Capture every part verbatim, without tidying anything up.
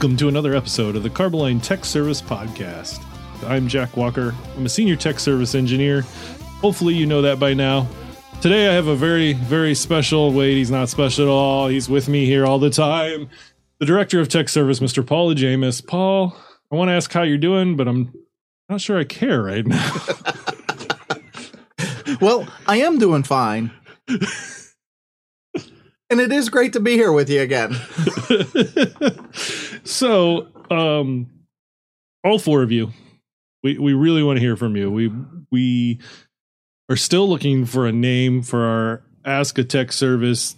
Welcome to another episode of the Carboline Tech Service Podcast. I'm Jack Walker. I'm a senior tech service engineer. Hopefully you know that by now. Today I have a very, very special, wait, he's not special at all. He's with me here all the time. The director of tech service, Mister Paul Jamis. Paul, I want to ask how you're doing, but I'm not sure I care right now. Well, I am doing fine. And it is great to be here with you again. So, um, all four of you, we, we really want to hear from you. We we are still looking for a name for our Ask a Tech Service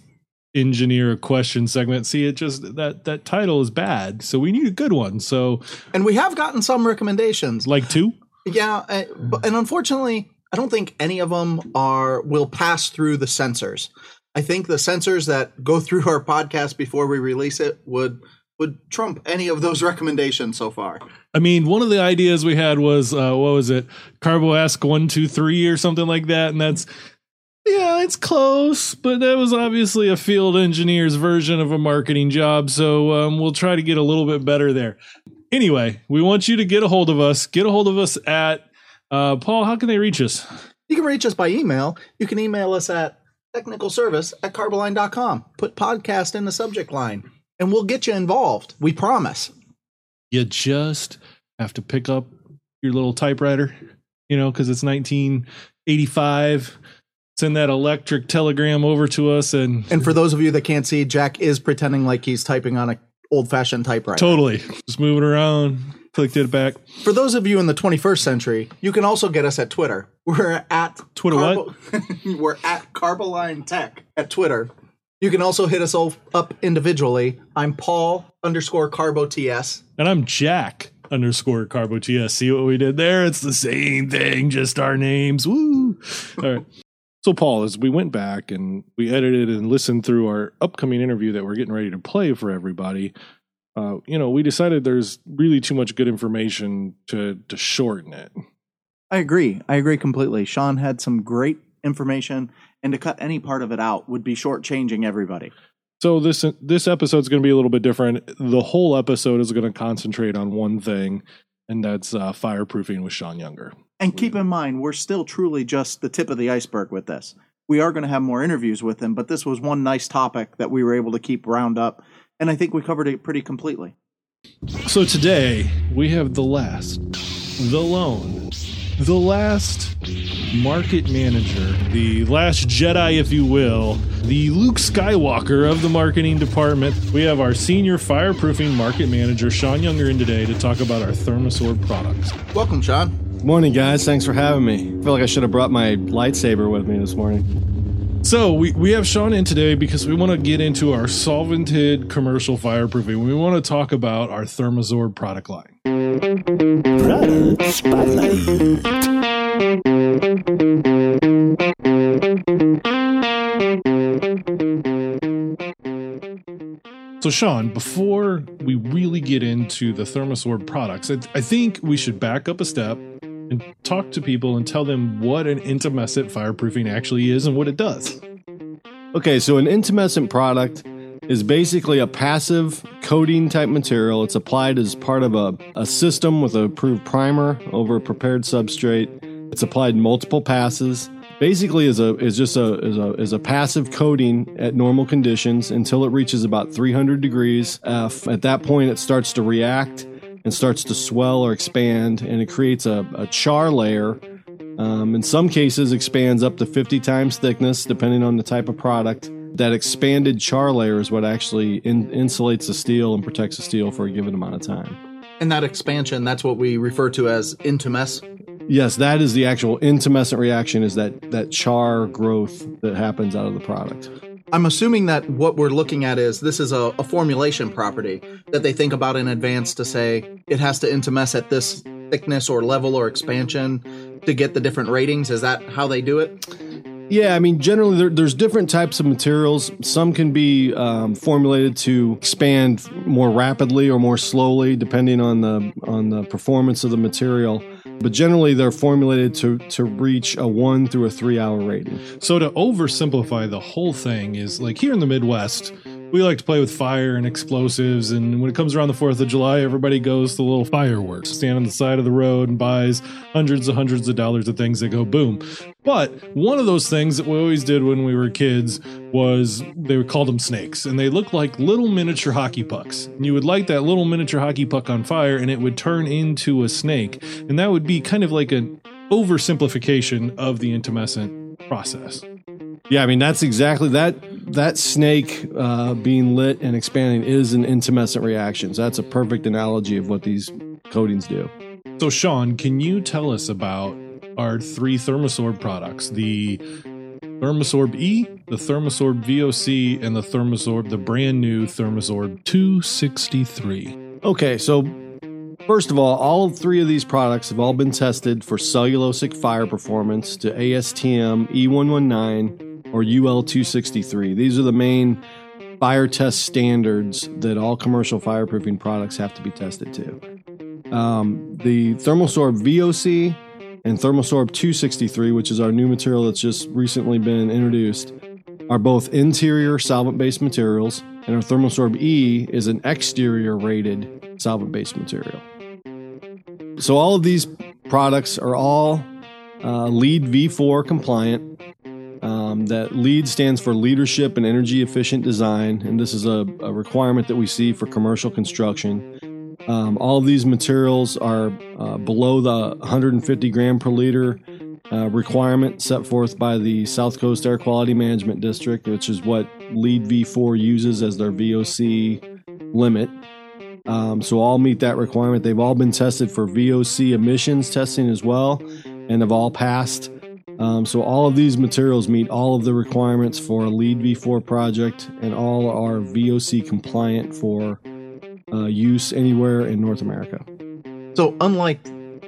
Engineer Question segment. See, it just that that title is bad, so we need a good one. So, and we have gotten some recommendations, like two. Yeah, and unfortunately, I don't think any of them are will pass through the censors. I think the censors that go through our podcast before we release it would would trump any of those recommendations so far. I mean, one of the ideas we had was, uh, what was it? Carbo Ask one two three or something like that. And that's, yeah, it's close, but that was obviously a field engineer's version of a marketing job. So um, we'll try to get a little bit better there. Anyway, we want you to get a hold of us. Get a hold of us at, uh, Paul, how can they reach us? You can reach us by email. You can email us at technical service at carboline dot com. Put podcast in the subject line and we'll get you involved. We promise. You just have to pick up your little typewriter, you know, because it's nineteen eighty-five. Send that electric telegram over to us. And and for those of you that can't see, Jack is pretending like he's typing on an old fashioned typewriter. Totally. Just moving around. Clicked it back. For those of you in the twenty-first century, you can also get us at Twitter. We're at Twitter. Carbo- what? We're at Carboline Tech at Twitter. You can also hit us all up individually. I'm Paul underscore Carbo T S. And I'm Jack underscore Carbo T S. See what we did there? It's the same thing, just our names. Woo! All right. So, Paul, as we went back and we edited and listened through our upcoming interview that we're getting ready to play for everybody, Uh, you know, we decided there's really too much good information to to shorten it. I agree. I agree completely. Sean had some great information, and to cut any part of it out would be shortchanging everybody. So this this episode's going to be a little bit different. The whole episode is going to concentrate on one thing, and that's uh, fireproofing with Sean Younger. And keep in mind, we're still truly just the tip of the iceberg with this. We are going to have more interviews with him, but this was one nice topic that we were able to keep round up. And I think we covered it pretty completely. So today we have the last, the lone, the last market manager, the last Jedi, if you will, the Luke Skywalker of the marketing department. We have our senior fireproofing market manager, Sean Younger, in today to talk about our Thermosorb products. Welcome, Sean. Morning, guys. Thanks for having me. I feel like I should have brought my lightsaber with me this morning. So we, we have Sean in today because we want to get into our solvented commercial fireproofing. We want to talk about our Thermosorb product line. Product spotlight. So Sean, before we really get into the Thermosorb products, I, I think we should back up a step and talk to people and tell them what an intumescent fireproofing actually is and what it does. Okay, so an intumescent product is basically a passive coating type material. It's applied as part of a, a system with an approved primer over a prepared substrate. It's applied multiple passes. Basically is a is just a is a is a passive coating at normal conditions until it reaches about three hundred degrees. Uh, at that point it starts to react and starts to swell or expand, and it creates a, a char layer. Um, in some cases, expands up to fifty times thickness, depending on the type of product. That expanded char layer is what actually in, insulates the steel and protects the steel for a given amount of time. And that expansion, that's what we refer to as intumescent? Yes, that is the actual intumescent reaction, is that, that char growth that happens out of the product. I'm assuming that what we're looking at is this is a, a formulation property that they think about in advance to say it has to intumesce at this thickness or level or expansion to get the different ratings. Is that how they do it? Yeah, I mean, generally there, there's different types of materials. Some can be um, formulated to expand more rapidly or more slowly, depending on the on the performance of the material. But generally, they're formulated to, to reach a one through a three hour rating. So to oversimplify the whole thing is like here in the Midwest, We like to play with fire and explosives, and when it comes around the fourth of July, everybody goes to little fireworks, stand on the side of the road and buys hundreds and hundreds of dollars of things that go boom. But one of those things that we always did when we were kids was they were called them snakes, and they looked like little miniature hockey pucks. And you would light that little miniature hockey puck on fire and it would turn into a snake. And that would be kind of like an oversimplification of the intumescent process. Yeah, I mean, that's exactly that. That snake uh, being lit and expanding is an intumescent reaction. So that's a perfect analogy of what these coatings do. So, Sean, can you tell us about our three Thermosorb products, the Thermosorb E, the Thermosorb V O C, and the Thermosorb, the brand new Thermosorb two sixty-three? Okay, so first of all, all three of these products have all been tested for cellulosic fire performance to A S T M E one nineteen or U L two sixty-three. These are the main fire test standards that all commercial fireproofing products have to be tested to. Um, the Thermosorb V O C and Thermosorb two sixty-three, which is our new material that's just recently been introduced, are both interior solvent-based materials, and our Thermosorb E is an exterior-rated solvent-based material. So all of these products are all uh, LEED V four compliant. Um, that LEED stands for Leadership and Energy Efficient Design, and this is a, a requirement that we see for commercial construction. Um, all of these materials are uh, below the one hundred fifty gram per liter uh, requirement set forth by the South Coast Air Quality Management District, which is what LEED V four uses as their V O C limit. Um, so all meet that requirement. They've all been tested for V O C emissions testing as well, and have all passed. Um, so all of these materials meet all of the requirements for a LEED V four project, and all are V O C compliant for Uh, use anywhere in North America. So unlike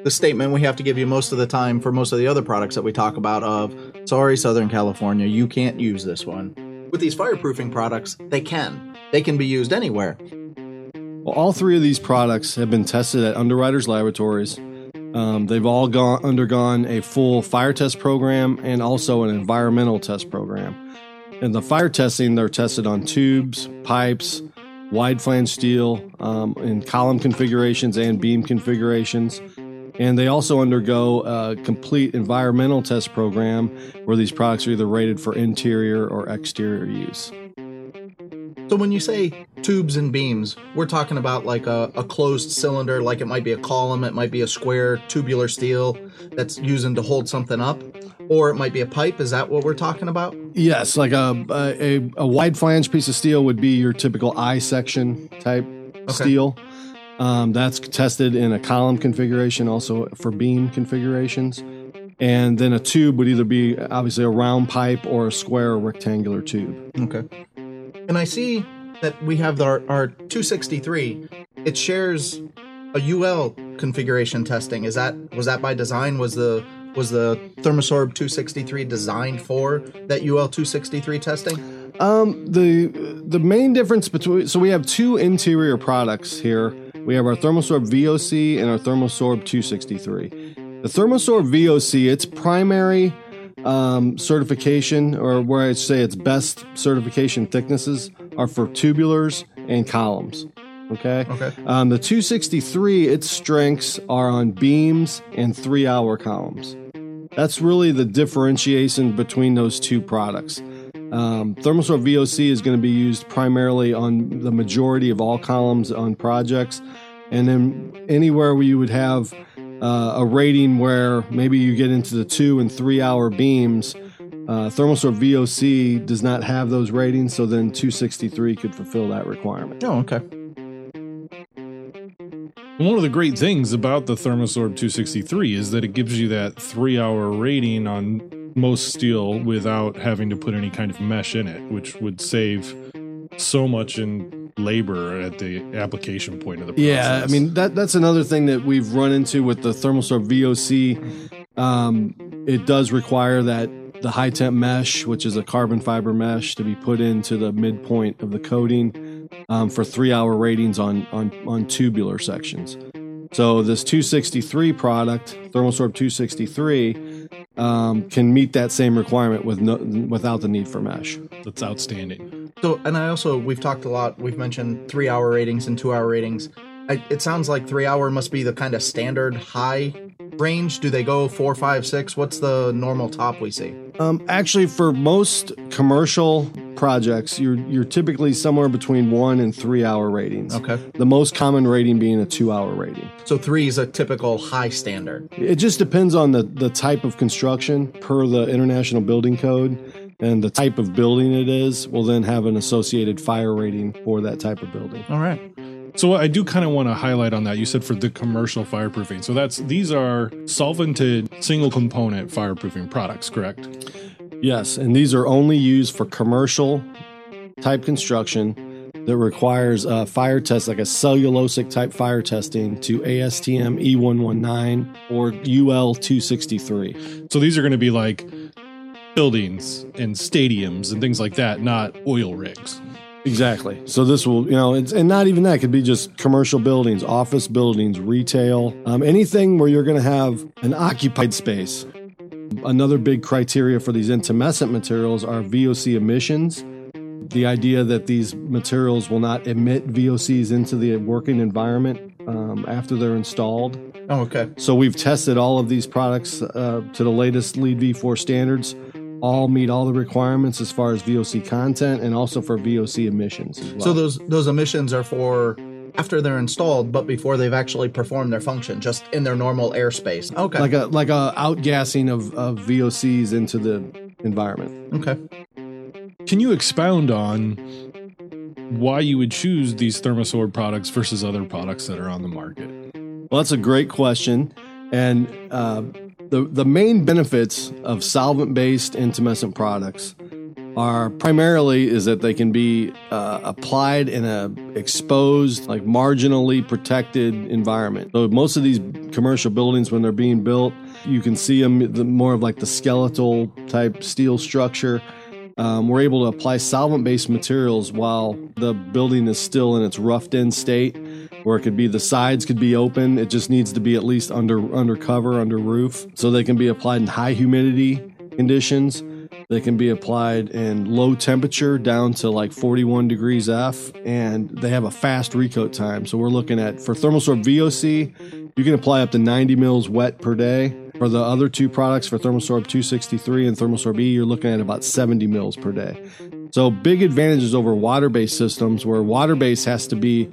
the statement we have to give you most of the time for most of the other products that we talk about of, sorry, Southern California, you can't use this one. With these fireproofing products, they can. They can be used anywhere. Well, all three of these products have been tested at Underwriters Laboratories. Um, they've all gone undergone a full fire test program and also an environmental test program. In the fire testing, they're tested on tubes, pipes, wide flange steel, um, in column configurations and beam configurations. And they also undergo a complete environmental test program where these products are either rated for interior or exterior use. So when you say tubes and beams, we're talking about like a, a closed cylinder, like it might be a column, it might be a square tubular steel that's using to hold something up, or it might be a pipe. Is that what we're talking about? Yes, like a a, a wide flange piece of steel would be your typical I section type okay. steel. Um, that's tested in a column configuration, also for beam configurations. And then a tube would either be obviously a round pipe or a square or rectangular tube. Okay. And I see that we have our, our two sixty-three. It shares a U L configuration testing. Is that was that by design? Was the was the Thermosorb two sixty-three designed for that U L two sixty-three testing? Um, the the main difference between so we have two interior products here. We have our Thermosorb V O C and our Thermosorb two sixty-three. The Thermosorb V O C, its primary Um, certification, or where I'd say its best certification thicknesses, are for tubulars and columns. Okay. Okay. Um, the two sixty-three, its strengths are on beams and three-hour columns. That's really the differentiation between those two products. Um, Thermosorb V O C is going to be used primarily on the majority of all columns on projects, and then anywhere where you would have Uh, a rating where maybe you get into the two and three hour beams, uh, Thermosorb V O C does not have those ratings, so then two sixty-three could fulfill that requirement. Oh, okay. One of the great things about the Thermosorb two sixty-three is that it gives you that three hour rating on most steel without having to put any kind of mesh in it, which would save so much in labor at the application point of the process. Yeah, I mean, that that's another thing that we've run into with the Thermosorb V O C. Um, it does require that the high temp mesh, which is a carbon fiber mesh, to be put into the midpoint of the coating um, for three hour ratings on, on, on tubular sections. So this two sixty-three product, Thermosorb two sixty-three, um, can meet that same requirement with no, without the need for mesh. That's outstanding. So, and I also, we've talked a lot, we've mentioned three hour ratings and two hour ratings. I, it sounds like three hour must be the kind of standard high range. Do they go four, five, six? What's the normal top we see? Um, actually, for most commercial projects, you're you're typically somewhere between one and three hour ratings. Okay. The most common rating being a two hour rating. So three is a typical high standard. It just depends on the, the type of construction per the International Building Code. And the type of building it is will then have an associated fire rating for that type of building. All right. So I do kind of want to highlight on that. You said for the commercial fireproofing. So that's these are solvented single component fireproofing products, correct? Yes. And these are only used for commercial type construction that requires a fire test, like a cellulosic type fire testing to A S T M E one nineteen or U L two sixty-three. So these are going to be like buildings and stadiums and things like that, not oil rigs. Exactly. So this will, you know, it's, and not even that, it could be just commercial buildings, office buildings, retail, um, anything where you're going to have an occupied space. Another big criteria for these intumescent materials are V O C emissions. The idea that these materials will not emit V O Cs into the working environment um, after they're installed. Oh, okay. So we've tested all of these products uh, to the latest LEED V four standards. All meet all the requirements as far as V O C content and also for V O C emissions as well. So those those emissions are for after they're installed, but before they've actually performed their function, just in their normal airspace. Okay. Like a like a outgassing of, of V O Cs into the environment. Okay. Can you expound on why you would choose these Thermosorb products versus other products that are on the market? Well, that's a great question. And uh, the, the main benefits of solvent-based intumescent products are primarily is that they can be uh, applied in a exposed, like marginally protected environment. So most of these commercial buildings, when they're being built, you can see them the, more of like the skeletal type steel structure. Um, we're able to apply solvent-based materials while the building is still in its roughed-in state, where it could be the sides could be open. It just needs to be at least under under cover, under roof. So they can be applied in high humidity conditions. They can be applied in low temperature down to like forty-one degrees F, and they have a fast recoat time. So we're looking at, for Thermosorb V O C, you can apply up to ninety mils wet per day. For the other two products, for Thermosorb two sixty-three and Thermosorb E, you're looking at about seventy mils per day. So big advantages over water-based systems, where water-based has to be,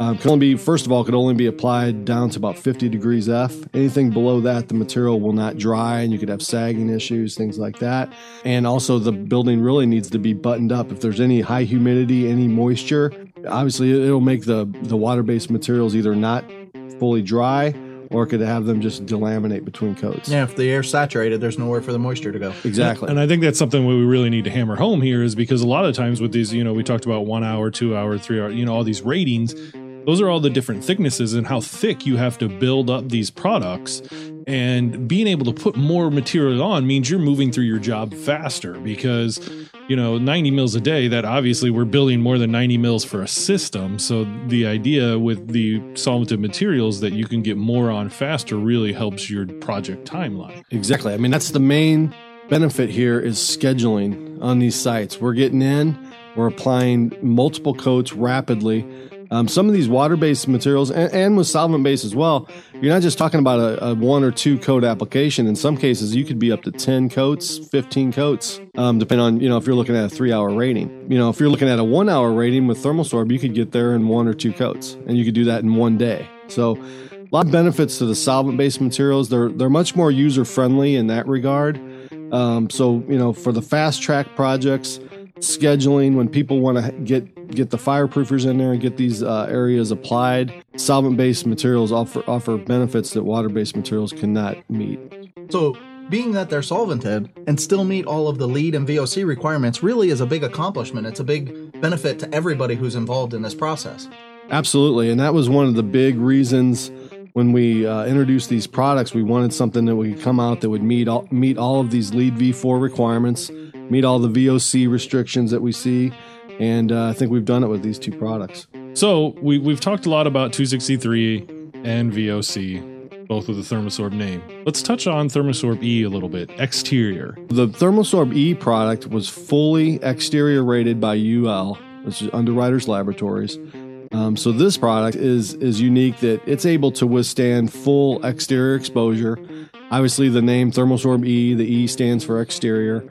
um, can only be, first of all, could only be applied down to about fifty degrees F. Anything below that, the material will not dry, and you could have sagging issues, things like that. And also, the building really needs to be buttoned up. If there's any high humidity, any moisture, obviously it'll make the, the water-based materials either not fully dry, or could have them just delaminate between coats. Yeah, if the air's saturated, there's nowhere for the moisture to go. Exactly. And I think that's something we really need to hammer home here, is because a lot of times with these, you know, we talked about one hour, two hour, three hour, you know, all these ratings. Those are all the different thicknesses and how thick you have to build up these products. And being able to put more material on means you're moving through your job faster, because, you know, ninety mils a day, that obviously we're building more than ninety mils for a system. So the idea with the solvented materials that you can get more on faster really helps your project timeline. Exactly. I mean, that's the main benefit here is scheduling on these sites. We're getting in, we're applying multiple coats rapidly. Um, some of these water-based materials, and, and with solvent-based as well, you're not just talking about a, a one or two coat application. In some cases, you could be up to ten coats, fifteen coats, um, depending on, you know, if you're looking at a three-hour rating. You know, if you're looking at a one-hour rating with Thermosorb, you could get there in one or two coats, and you could do that in one day. So a lot of benefits to the solvent-based materials. They're, they're much more user-friendly in that regard. Um, so, you know, for the fast-track projects, scheduling, when people want to get get the fireproofers in there and get these uh, areas applied, solvent-based materials offer offer benefits that water-based materials cannot meet. So being that they're solvented and still meet all of the LEED and V O C requirements really is a big accomplishment. It's a big benefit to everybody who's involved in this process. Absolutely, and that was one of the big reasons when we uh, introduced these products. We wanted something that would come out that would meet all, meet all of these LEED V four requirements, meet all the V O C restrictions that we see. And uh, I think we've done it with these two products. So we, we've talked a lot about two sixty-three and V O C. both with the Thermosorb name. Let's touch on Thermosorb E a little bit. Exterior. The Thermosorb E product was fully exterior rated by U L, which is Underwriters Laboratories. Um, so this product is is unique that it's able to withstand full exterior exposure. Obviously, the name Thermosorb E, the E stands for exterior.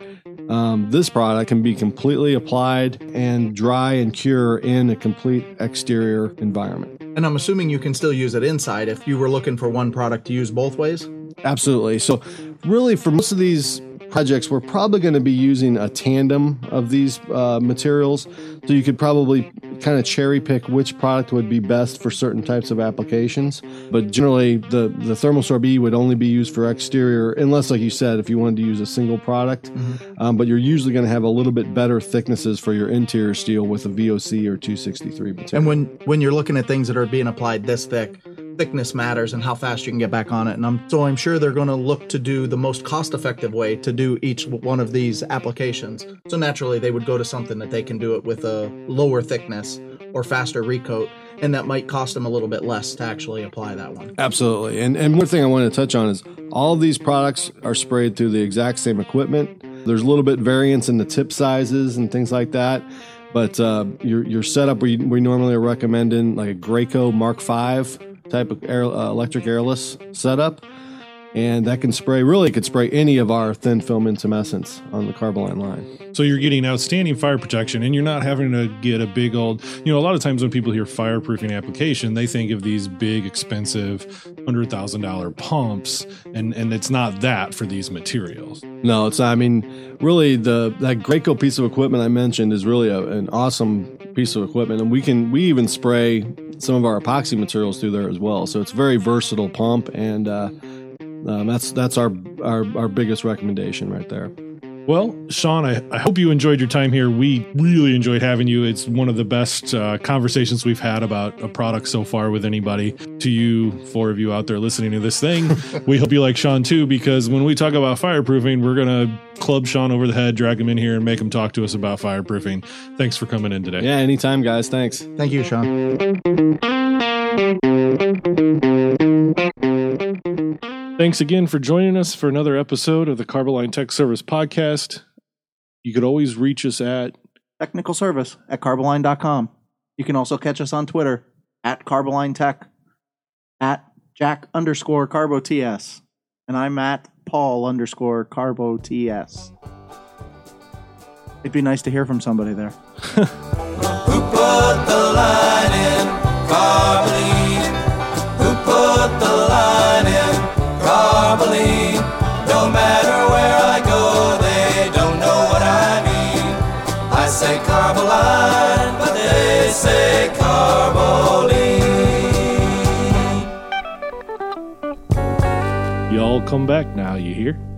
Um, this product can be completely applied and dry and cure in a complete exterior environment. And I'm assuming you can still use it inside if you were looking for one product to use both ways? Absolutely. So really, for most of these projects, we're probably going to be using a tandem of these uh, materials. So you could probably kind of cherry pick which product would be best for certain types of applications. But generally, the, the Thermosorb E would only be used for exterior, unless, like you said, if you wanted to use a single product. Mm-hmm. Um, but you're usually going to have a little bit better thicknesses for your interior steel with a V O C or two sixty-three material. And when, when you're looking at things that are being applied this thick, thickness matters and how fast you can get back on it. And I'm, so I'm sure they're going to look to do the most cost-effective way to do each one of these applications. So naturally, they would go to something that they can do it with a lower thickness or faster recoat, and that might cost them a little bit less to actually apply that one. Absolutely. And, and one thing I wanted to touch on is all of these products are sprayed through the exact same equipment. There's a little bit variance in the tip sizes and things like that. But uh, your, your setup, we, we normally are recommending like a Graco Mark V type of air, uh, electric airless setup, and that can spray, really could spray any of our thin film intumescents on the Carboline line. So you're getting outstanding fire protection, and you're not having to get a big old, you know, a lot of times when people hear fireproofing application, they think of these big, expensive one hundred thousand dollars pumps, and, and it's not that for these materials. No, it's not. I mean, really, the that Graco piece of equipment I mentioned is really a, an awesome piece of equipment, and we can, we even spray some of our epoxy materials through there as well. So it's a very versatile pump, and uh, um, that's that's our, our our biggest recommendation right there. Well, Sean, I, I hope you enjoyed your time here. We really enjoyed having you. It's one of the best uh, conversations we've had about a product so far with anybody. To you, four of you out there listening to this thing, we hope you like Sean too, because when we talk about fireproofing, we're going to club Sean over the head, drag him in here, and make him talk to us about fireproofing. Thanks for coming in today. Yeah, anytime, guys. Thanks. Thank you, Sean. Thanks again for joining us for another episode of the Carboline Tech Service Podcast. You could always reach us at technical service at carboline dot com. You can also catch us on Twitter at Carboline Tech, at Jack underscore CarboTS, and I'm at Paul underscore CarboTS. It'd be nice to hear from somebody there. Who put the line in Carboline? Who put the line in Carboline? No matter where I go, they don't know what I mean. I say Carboline, but they say Carboline. Y'all come back now, you hear?